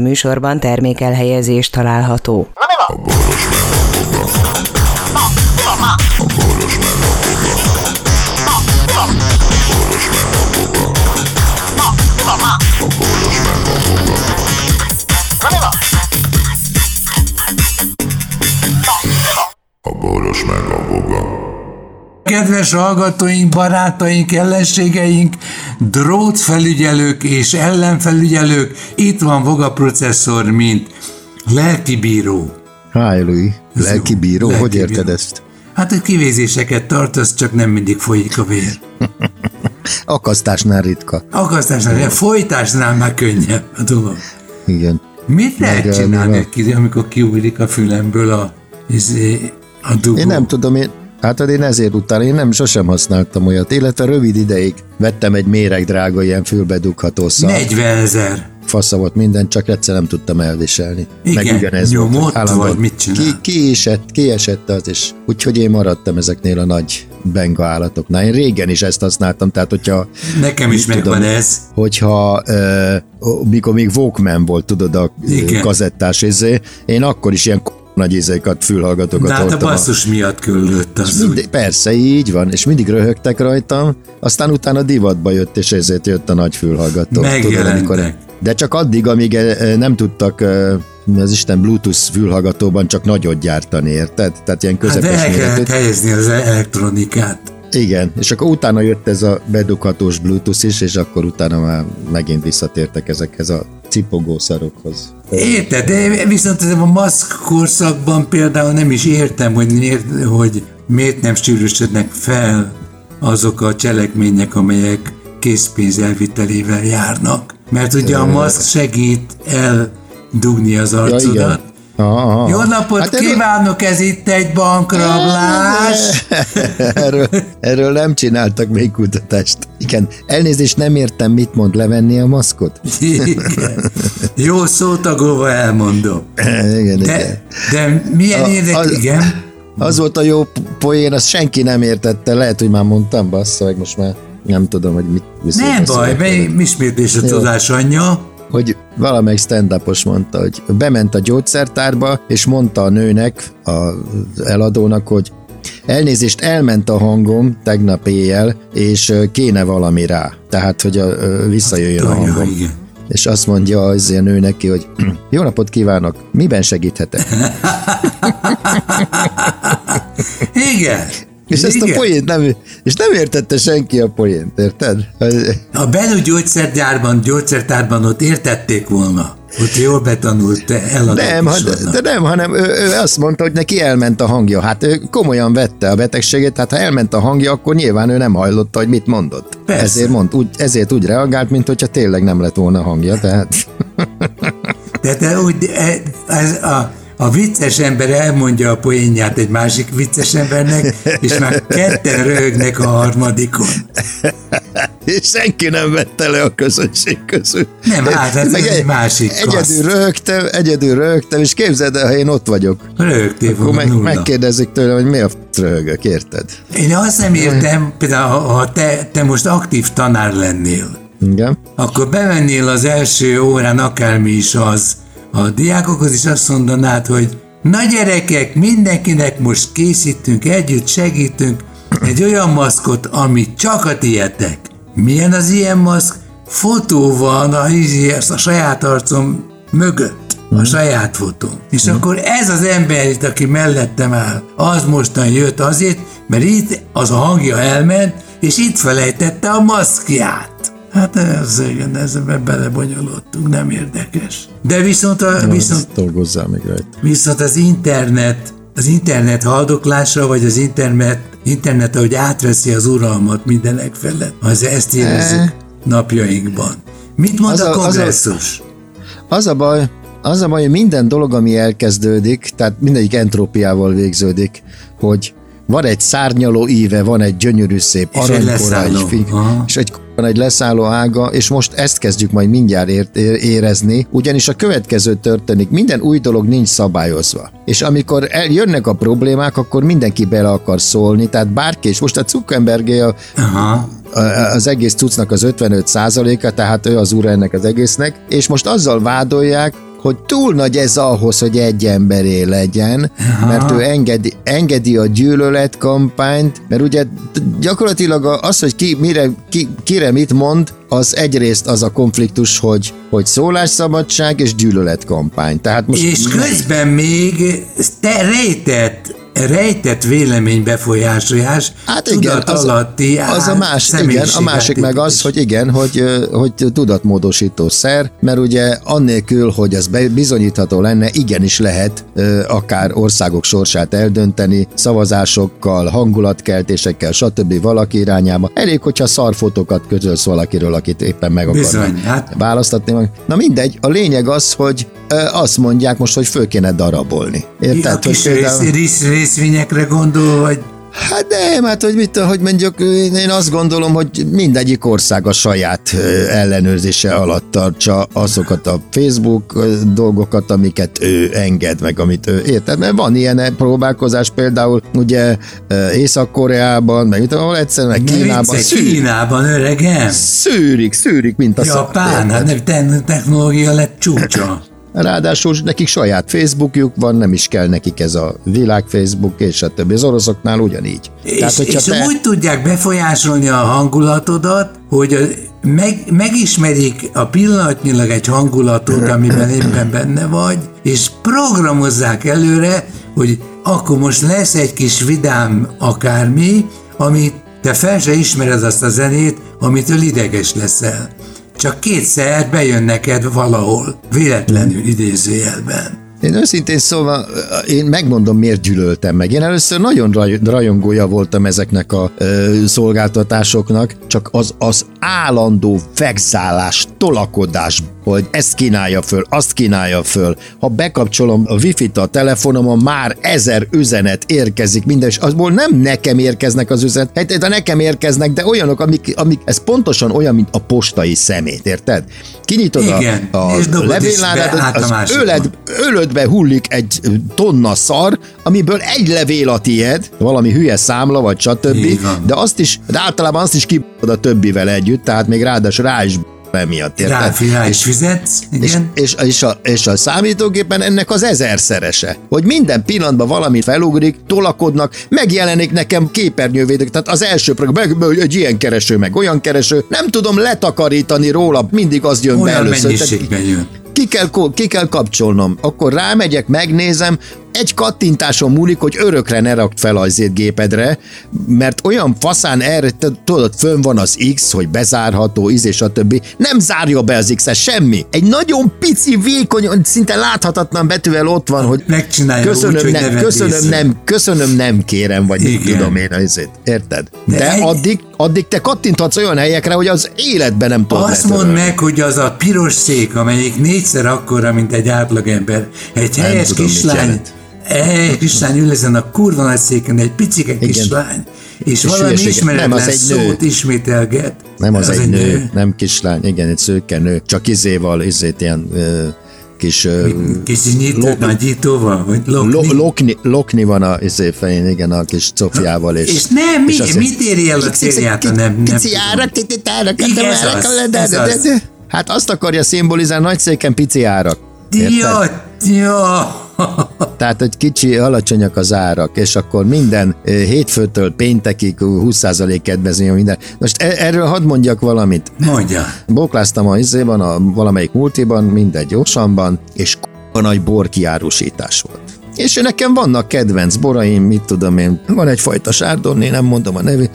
A műsorban termékelhelyezés található. Kedves hallgatóink, barátaink, ellenségeink, drótfelügyelők és ellenfelügyelők, itt van Voga processzor, mint lelkibíró. Háj, Lui, lelkibíró, hogy érted ezt? Hát, hogy kivézéseket tartasz, csak nem mindig folyik a vér. Akasztásnál ritka. Akasztásnál ritka, folytásnál már könnyebb a dolog. Igen. Mit lehet csinálni, amikor kiugrik a fülemből a dugó? Én nem tudom, hát én ezért utána, én nem sosem használtam olyat, illetve rövid ideig vettem egy méregdrága ilyen fülbedugható szart. 40 000! Fasza volt minden, csak egyszer nem tudtam elviselni. Igen, nyomott vagy, mit csinál? Kiesett az is. Úgyhogy én maradtam ezeknél a nagy benga állatoknál. Én régen is ezt használtam, tehát hogyha... Nekem is megvan, tudom, ez. Hogyha, mikor még Walkman volt, tudod, a igen, kazettás izé, én akkor is ilyen nagy ízeikat, fülhallgatókat hordtam. De hát a basszus miatt küldött az úgy. Persze, így van, és mindig röhögtek rajtam, aztán utána divatba jött, és ezért jött a nagy fülhallgató. Megjelentek. Tudod, de csak addig, amíg nem tudtak az Isten Bluetooth fülhallgatóban csak nagyot gyártani, érted? Tehát ilyen közepes méretű. Hát de el kellett helyezni az elektronikát. Igen, és akkor utána jött ez a bedughatós Bluetooth is, és akkor utána már megint visszatértek ezekhez a cipogó szarokhoz. Érted, viszont a maszk korszakban például nem is értem, hogy miért nem sűrűsödnek fel azok a cselekmények, amelyek készpénz elvitelével járnak. Mert ugye a maszk segít eldugni az arcodat. Ja, jó napot kívánok, ez itt egy bankrablás! Erről nem csináltak még kutatást. Igen, elnézést, nem értem, mit mond, levenni a maszkot? Igen. Jó szótagolva elmondom. Igen, de milyen érdekes, igen? Az volt a jó poén, azt senki nem értette, lehet, hogy már mondtam, bassza, meg most már nem tudom, hogy mit viszont. Nem baj, ismétlés a tudás anyja. Hogy valamelyik stand-upos mondta, hogy bement a gyógyszertárba, és mondta a nőnek, az eladónak, hogy elnézést, elment a hangom tegnap éjjel, és kéne valami rá. Tehát, hogy visszajöjjön a hangom. Igen. És azt mondja az ilyen nő neki, hogy jó napot kívánok, miben segíthetek? Igen. És ezt a poént nem értette senki, a poént, érted? A belül gyógyszertárban ott értették volna. Ott jól betanult, eladott is volna. De nem, hanem ő azt mondta, hogy neki elment a hangja. Hát ő komolyan vette a betegségét, hát ha elment a hangja, akkor nyilván ő nem hallotta, hogy mit mondott. Persze. Ezért úgy reagált, mint hogyha tényleg nem lett volna hangja, tehát... De te úgy... A vicces ember elmondja a poénját egy másik vicces embernek, és már ketten röhögnek a harmadikon. És senki nem vette le a közönség közül. Nem, hát ez egy másik kaszt. Egyedül röhögtem, és képzeld el, ha én ott vagyok. Röhögtél volna nulla. Megkérdezik tőlem, hogy mi a röhögök, érted? Én azt nem értem, például ha te most aktív tanár lennél, igen, akkor bemennél az első órán, akármi is az, a diákokhoz is azt mondanád, hogy na gyerekek, mindenkinek most készítünk, együtt segítünk egy olyan maszkot, amit csak a tietek. Milyen az ilyen maszk? Fotó van a saját arcom mögött, a saját fotóm. És akkor ez az ember itt, aki mellettem áll, az mostan jött azért, mert itt az a hangja elment, és itt felejtette a maszkját. Hát ezzel belebonyolódtunk, nem érdekes. De viszont az internet haldoklása, vagy az internet, ahogy átveszi az uralmat mindenek felett, az ezt érezzük napjainkban. Mit mond a kongresszus? Az a baj, hogy minden dolog, ami elkezdődik, tehát mindegyik entrópiával végződik, hogy van egy szárnyaló íve, van egy gyönyörű szép aranykora, egy leszálló ága, és most ezt kezdjük majd mindjárt érezni, ugyanis a következő történik, minden új dolog nincs szabályozva. És amikor jönnek a problémák, akkor mindenki bele akar szólni, tehát bárki, és most a Zuckerbergé az egész cuccnak az 55%-a, tehát ő az úr ennek az egésznek, és most azzal vádolják, hogy túl nagy ez ahhoz, hogy egy emberé legyen, mert ő engedi a gyűlöletkampányt, mert ugye gyakorlatilag az, hogy kire mit mond, az egyrészt az a konfliktus, hogy szólásszabadság és gyűlöletkampány. Tehát most és közben még rejtett véleménybefolyásolás, hát tudatalatti személyiségát. A másik meg az, hogy igen, hogy tudatmódosítószer, mert ugye annélkül, hogy ez bizonyítható lenne, igenis lehet akár országok sorsát eldönteni, szavazásokkal, hangulatkeltésekkel, stb. Valaki irányába. Elég, hogyha szarfotókat közölsz valakiről, akit éppen meg akarnak választatni. Na mindegy, a lényeg az, hogy azt mondják most, hogy föl kéne darabolni. Érted? A kis részvényekre gondolva, vagy? Hát nem, hát hogy mondjuk én azt gondolom, hogy mindegyik ország a saját ellenőrzése alatt tartsa azokat a Facebook dolgokat, amiket ő enged, meg amit ő érted, mert van ilyen próbálkozás például ugye Észak-Koreában, meg mit, ahol egyszerűen Kínában. Kínában, öregem? Szűrik, mint a szart. Japán, hát technológia lett csúcsa. Ráadásul nekik saját Facebookjuk van, nem is kell nekik ez a világ Facebook, és a többi. Az oroszoknál ugyanígy. És úgy tudják befolyásolni a hangulatodat, hogy megismerik a pillanatnyilag egy hangulatot, amiben éppen benne vagy, és programozzák előre, hogy akkor most lesz egy kis vidám akármi, amit te fel se ismered azt a zenét, amitől ideges leszel. Csak kétszer bejön neked valahol, véletlenül idézőjelben. Én őszintén szóval, én megmondom, miért gyűlöltem meg. Én először nagyon rajongója voltam ezeknek a szolgáltatásoknak, csak az állandó vegzálás, tolakodás, hogy ezt kínálja föl, azt kínálja föl. Ha bekapcsolom a Wi-Fi-t a telefonomon, már 1000 üzenet érkezik minden, és abból nem nekem érkeznek az üzenet, hát nekem érkeznek, de olyanok, amik ez pontosan olyan, mint a postai szemét, érted? Kinyitod a levélládat, az öletbe hullik egy tonna szar, amiből egy levél a tied, valami hülye számla, vagy stb., de azt is, de általában azt is kibod a többivel együtt, tehát még ráadásul rá is emiatt, rá is fizetsz, igen. És a számítógépen ennek az 1000-szerese, hogy minden pillanatban valami felugrik, tolakodnak, megjelenik nekem képernyővédők, tehát az első egy ilyen kereső, meg olyan kereső, nem tudom letakarítani róla, mindig az jön be először. Ki kell kapcsolnom, akkor rámegyek, megnézem, egy kattintáson múlik, hogy örökre ne rakd fel azért gépedre, mert olyan faszán erre, tudod, fönn van az X, hogy bezárható, és a többi, nem zárja be az X-et, semmi. Egy nagyon pici, vékony, szinte láthatatlan betűvel ott van, hogy köszönöm, nem kérem, vagy igen. Nem tudom én azért, érted? De addig te kattinthatsz olyan helyekre, hogy az életben nem tudod. Azt mondd meg, hogy az a piros szék, amelyik 4-szer akkora, mint egy átlagember, egy helyes kislány, egy kislány ül ezen a kurva nagy széken, egy picike kislány, és valami ismeretlen szót ismételget. Nem az egy nő, nem kislány, igen, egy szőke nő, csak ilyen kis... Nagyítóval? Lokni van a fején, igen, a kis cofjával. És nem, mit éri el a célját, ha nem... Pici árak, ez az. Hát azt akarja szimbolizálni, nagy széken pici árak. Tehát, hogy kicsi, alacsonyak az árak, és akkor minden hétfőtől péntekig 20% kedvezmény minden. Most erről hadd mondjak valamit. Mondja. Bokláztam a valamelyik multiban, mindegy, Osanban, és nagy borkiárusítás volt. És nekem vannak kedvenc boraim, mit tudom én, van egyfajta sárdonné, nem mondom a nevét,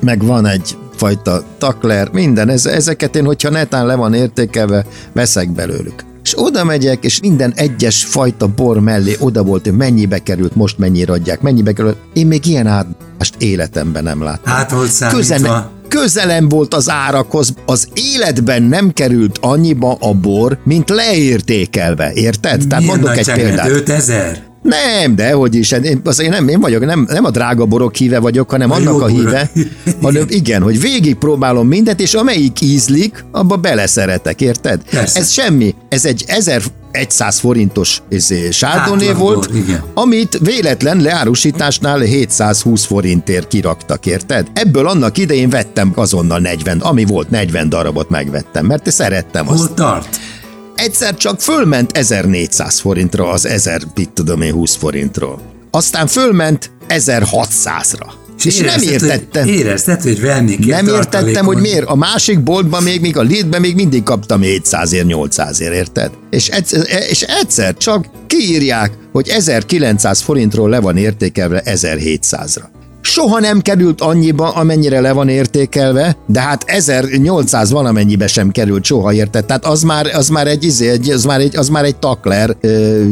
meg van egyfajta takler, minden, ezeket én, hogyha netán le van értékelve, veszek belőlük. És oda megyek, és minden egyes fajta bor mellé oda volt, hogy mennyibe került, most mennyire adják, mennyibe került. Én még ilyen átbást életemben nem láttam. Hát volt számítva. Közelem volt az árakhoz, az életben nem került annyiba a bor, mint leértékelve, érted? Milyen tehát mondok egy példát. 5000? Nem, dehogy is. Én vagyok, nem a drága borok híve vagyok, hanem annak a híve, hanem igen, hogy végig próbálom mindent, és amelyik ízlik, abba beleszeretek, érted? Persze. Ez semmi. Ez egy 1100 forintos sárdoné volt, igen. Amit véletlen leárusításnál 720 forintért kiraktak, érted? Ebből annak idején vettem azonnal 40, ami volt 40 darabot megvettem, mert szerettem azt. Hol tart? egyszer csak fölment 1400 forintra az 20 forintról. Aztán fölment 1600-ra. És nem értettem. Érezted, hogy venni kell. Nem értettem, hogy miért. A másik boltban még a Lidlben még mindig kaptam 700-ért, 800-ért, érted? És egyszer csak kiírják, hogy 1900 forintról le van értékelve 1700-ra. Soha nem került annyiba, amennyire le van értékelve, de hát 1800 valamennyibe sem került soha, érted? Tehát az már egy takler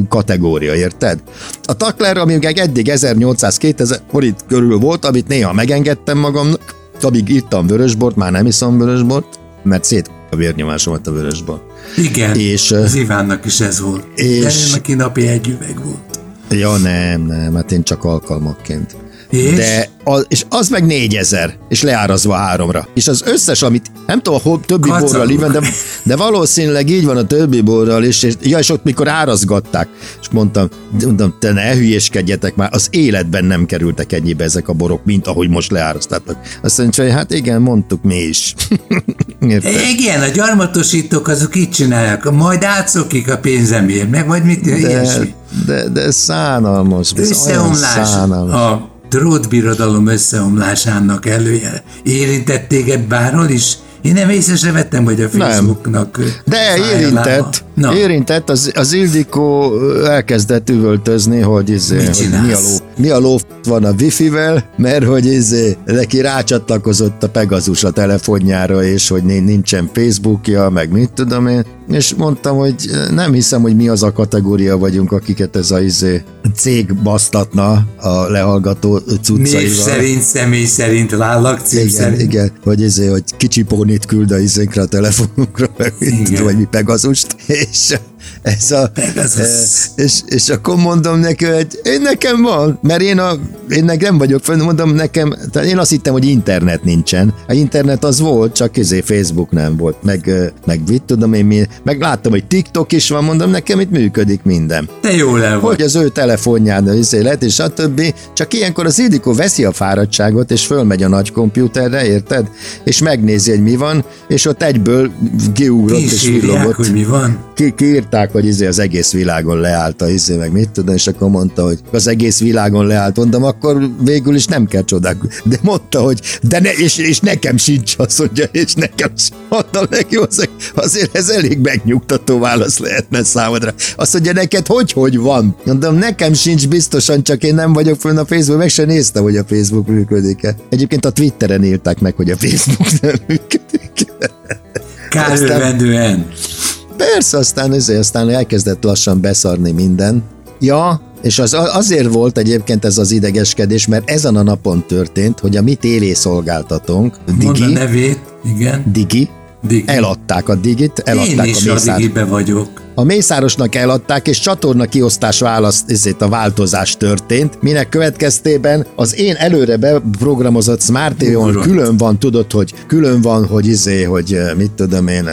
kategória, érted? A takler, ami eddig 1800-2000 forint körül volt, amit néha megengedtem magamnak, amíg ittam vörösbort, már nem iszom vörösbort, mert szét a vérnyomásomat a vörösbort. Igen, és, az Ivánnak is ez volt. És, de én neki napi egy üveg volt. Ja, nem, hát én csak alkalmakként. És? És az meg 4000, és leárazva 3-ra. És az összes, amit nem tudom, hol többi borral íven, de valószínűleg így van a többi borral is, és ott mikor árazgatták, és mondtam, te ne hülyéskedjetek már, az életben nem kerültek ennyibe ezek a borok, mint ahogy most leárasztattak. Azt mondja, hogy hát igen, mondtuk mi is. Igen, a gyarmatosítók azok így csinálják, majd átszokik a pénzemért, meg majd mit, ilyesmi. De szánalmas. Összeomlás. Szánalmas. Drótbirodalom összeomlásának előjel. Érintett téged bárhol is? Én nem észre se vettem, hogy a Facebooknak... Nem. De érintett. No. Érintett. Az Ildikó elkezdett üvöltözni, hogy mi a lóf van a wifi-vel, mert hogy neki rácsatlakozott a Pegasus a telefonjára, és hogy nincsen Facebookja, meg mit tudom én. És mondtam, hogy nem hiszem, hogy mi az a kategória vagyunk, akiket ez a cég basztatna a lehallgató cuccaival. Név szerint, személy szerint, lállakcím szerint. Igen, hogy hogy kicsipónit küld a izénkre a telefonunkra, vagy mi Pegazust, és... Ez a, és akkor mondom neki, hogy nekem van, mert én nem vagyok fönn, mondom nekem, tehát én azt hittem, hogy internet nincsen. A internet az volt, csak Facebook nem volt, meg mit tudom én, meg láttam, hogy TikTok is van, mondom nekem itt működik minden. Te jól el vagy. Hogy az ő telefonján lett, és a többi, csak ilyenkor az Ildikó veszi a fáradtságot, és fölmegy a nagy kompjúterre, érted? És megnézi, hogy mi van, és ott egyből kiugrott és villogott. Hogy mi van? Kiírták, hogy az egész világon leállt a meg mit tudom, és akkor mondta, hogy az egész világon leállt, mondom, akkor végül is nem kell csodálkozni. De mondta, hogy és nekem sincs az, hogy és nekem mondta neki, azért ez elég megnyugtató válasz lehetne számodra. Azt mondja, neked hogy van? Mondom, nekem sincs biztosan, csak én nem vagyok fönn a Facebook, meg se néztem, hogy a Facebook működik-e. Egyébként a Twitteren írták meg, hogy a Facebook nem működik. Kárővendően. Persze, aztán elkezdett lassan beszarni minden. Ja, és azért volt egyébként ez az idegeskedés, mert ezen a napon történt, hogy a mi tévészolgáltatónk, Digi... Mondd a nevét, igen. Digi. Eladták a Digit, eladták a Mészáros. Én is a Digibe vagyok. A Mészárosnak eladták, és csatorna kiosztás a változás történt, minek következtében az én előre beprogramozott Smart TV-on külön van, tudod, hogy külön van, hogy hogy mit tudom én...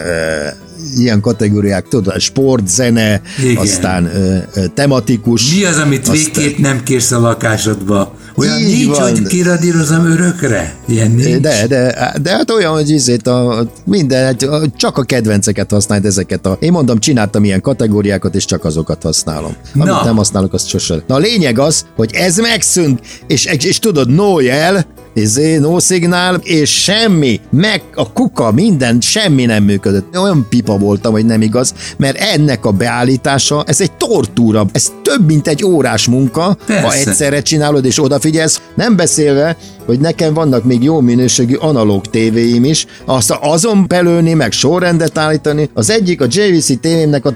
ilyen kategóriák, tudod, sport, zene, igen. Aztán tematikus. Mi az, amit végképp nem kérsz a lakásodba? Olyan így nincs, van. Hogy kiradírozom örökre? Ilyen nincs. De hát olyan, hogy csak a kedvenceket használd, ezeket én mondom, csináltam ilyen kategóriákat, és csak azokat használom. Amit nem használok, azt sosem. Na a lényeg az, hogy ez megszűnt, és tudod, no jel, no szignál, és semmi, meg a kuka, minden, semmi nem működött. Olyan pipa voltam, hogy nem igaz, mert ennek a beállítása, ez egy tortúra, ez több, mint egy órás munka, persze. Ha egyszerre csinálod és odafigyelsz, nem beszélve, hogy nekem vannak még jó minőségű analóg tévéim is, azt azon belőni, meg sorrendet állítani, az egyik a JVC tévémnek a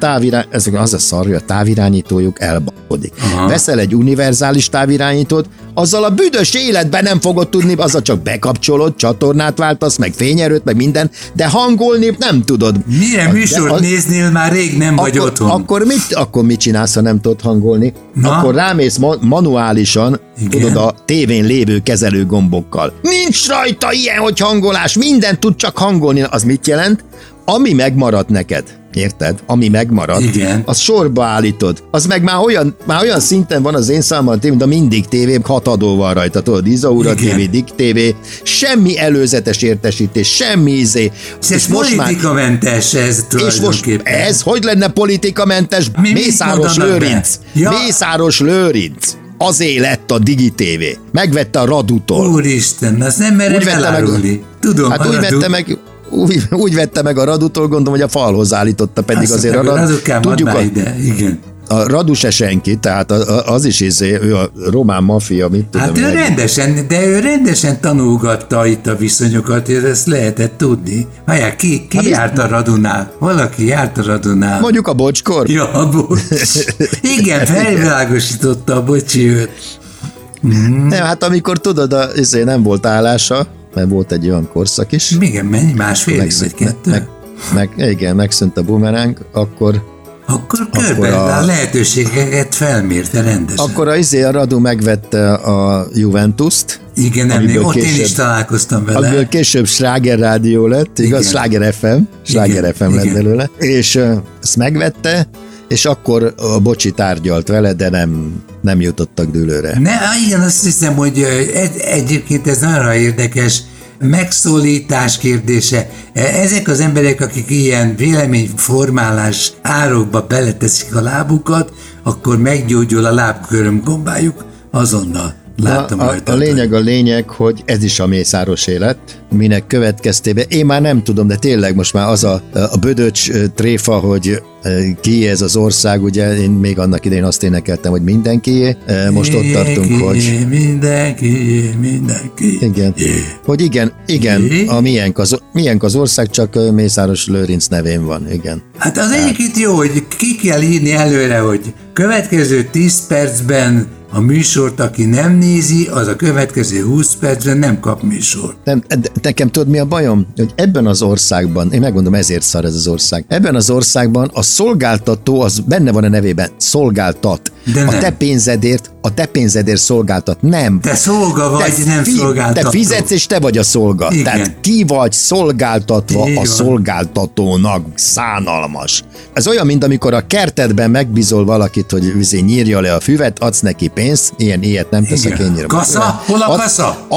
távirányítójuk elbakodik. Veszel egy univerzális távirányítót, azzal a büdös életben nem fogod tudni, azzal csak bekapcsolod, csatornát váltasz, meg fényerőt, meg minden, de hangolni nem tudod. Milyen műsort néznél, már rég nem vagy otthon. Akkor mit csinálsz, ha nem tudod hangolni? Na? Akkor rámész manuálisan, igen. Tudod, a tévén lévő kezelő gombokkal. Nincs rajta ilyen, hogy hangolás, minden tud csak hangolni. Az mit jelent? Ami megmaradt neked, érted? Ami megmaradt, igen, az sorba állítod. Az meg már olyan szinten van az én számomra tévé, mint a Mindig tévém 6 adóval rajta, tudod, Izaura TV, Dik TV, semmi előzetes értesítés, semmi izé. És politikamentes ez tulajdonképpen. Ez hogy lenne politikamentes? Mészáros Lőrinc. Azért lett a DigiTV. Megvette a Radutól. Úristen, azt nem merem elárulni. Tudom, hát úgy vette meg a Radutól, gondolom, hogy a falhoz állította, pedig azt azért a Radu... Tudjuk, a Radu se senki, tehát az is izé, ő a román mafia, mit tudom. Hát ő rendesen tanulgatta itt a viszonyokat, és ezt lehetett tudni. Várjál, ki járt a Radunál? Valaki járt a Radunál. Mondjuk a Bocskor? Ja, a Bocs. Igen, felvilágosította a Bocsi őt. Nem, hát amikor tudod, izé nem volt állása, mert volt egy olyan korszak is. Igen, mennyi? Másfél év vagy kettő? Igen, megszűnt a Bumerang, akkor körben a lehetőségeket felmérte rendesen. Akkor a Radu megvette a Juventust. Igen, nem, ott később, én is találkoztam vele. Amiből később Sláger Rádió lett, igaz? Sláger FM lett belőle. És ezt megvette, és akkor a Bocsi tárgyalt vele, de nem jutottak dőlőre. Igen, azt hiszem, hogy egyébként ez nagyon érdekes megszólítás kérdése. Ezek az emberek, akik ilyen véleményformálás árokba beleteszik a lábukat, akkor meggyógyul a lábköröm gombájuk azonnal. Láttam a lényeg, hogy ez is a Mészáros élet, minek következtében, én már nem tudom, de tényleg most már az a bödöcs tréfa, hogy ki ez az ország, ugye én még annak idején azt énekeltem, hogy mindenkié, most ott tartunk, hogy... Mindenkié. Igen. Hogy igen, a miénk az ország, csak Mészáros Lőrinc nevén van, igen. Hát az egyébként jó, hogy ki kell írni előre, hogy következő 10 percben a műsort, aki nem nézi, az a következő 20 percben nem kap műsort. Nekem tudod, mi a bajom? Hogy ebben az országban, én megmondom, ezért szar ez az ország, ebben az országban a szolgáltató, az benne van a nevében, szolgáltat. A te pénzedért szolgáltat. Nem. Te szolga vagy, nem szolgáltató. Te fizetsz, és te vagy a szolga. Igen. Tehát ki vagy szolgáltatva a szolgáltatónak, szánalmas. Ez olyan, mint amikor a kertedben megbízol valakit, hogy nyírja le a füvet, adsz neki pénzt, ilyet nem teszek én nyírom. Kasza? Hol a kasza?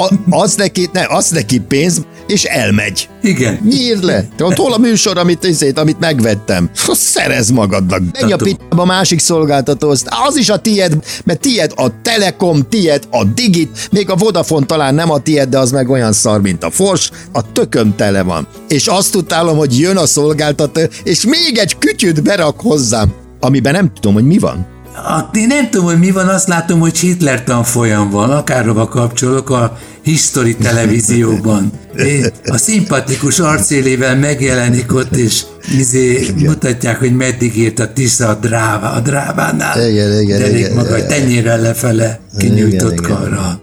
Adsz neki pénzt, és elmegy. Igen. Nyírd le. Hol a műsor, amit megvettem? Szerezd magadnak. Menj a pittába a másik szolgáltatóhoz. Az is a tied, mert tied a Telekom, tied a Digit, még a Vodafone talán nem a tied, de az meg olyan szar, mint a Fors, a tököm tele van. És azt utálom, hogy jön a szolgáltató, és még egy kütyüt berak hozzám, amiben nem tudom, hogy mi van. Én nem tudom, hogy mi van, azt látom, hogy Hitler tanfolyam van, akárhova kapcsolok a History televízióban. A szimpatikus arcélével megjelenik ott, és mutatják, hogy meddig ért a Tisza a drávánál. Derék maga, igen, tenyérrel lefele, kinyújtott karral.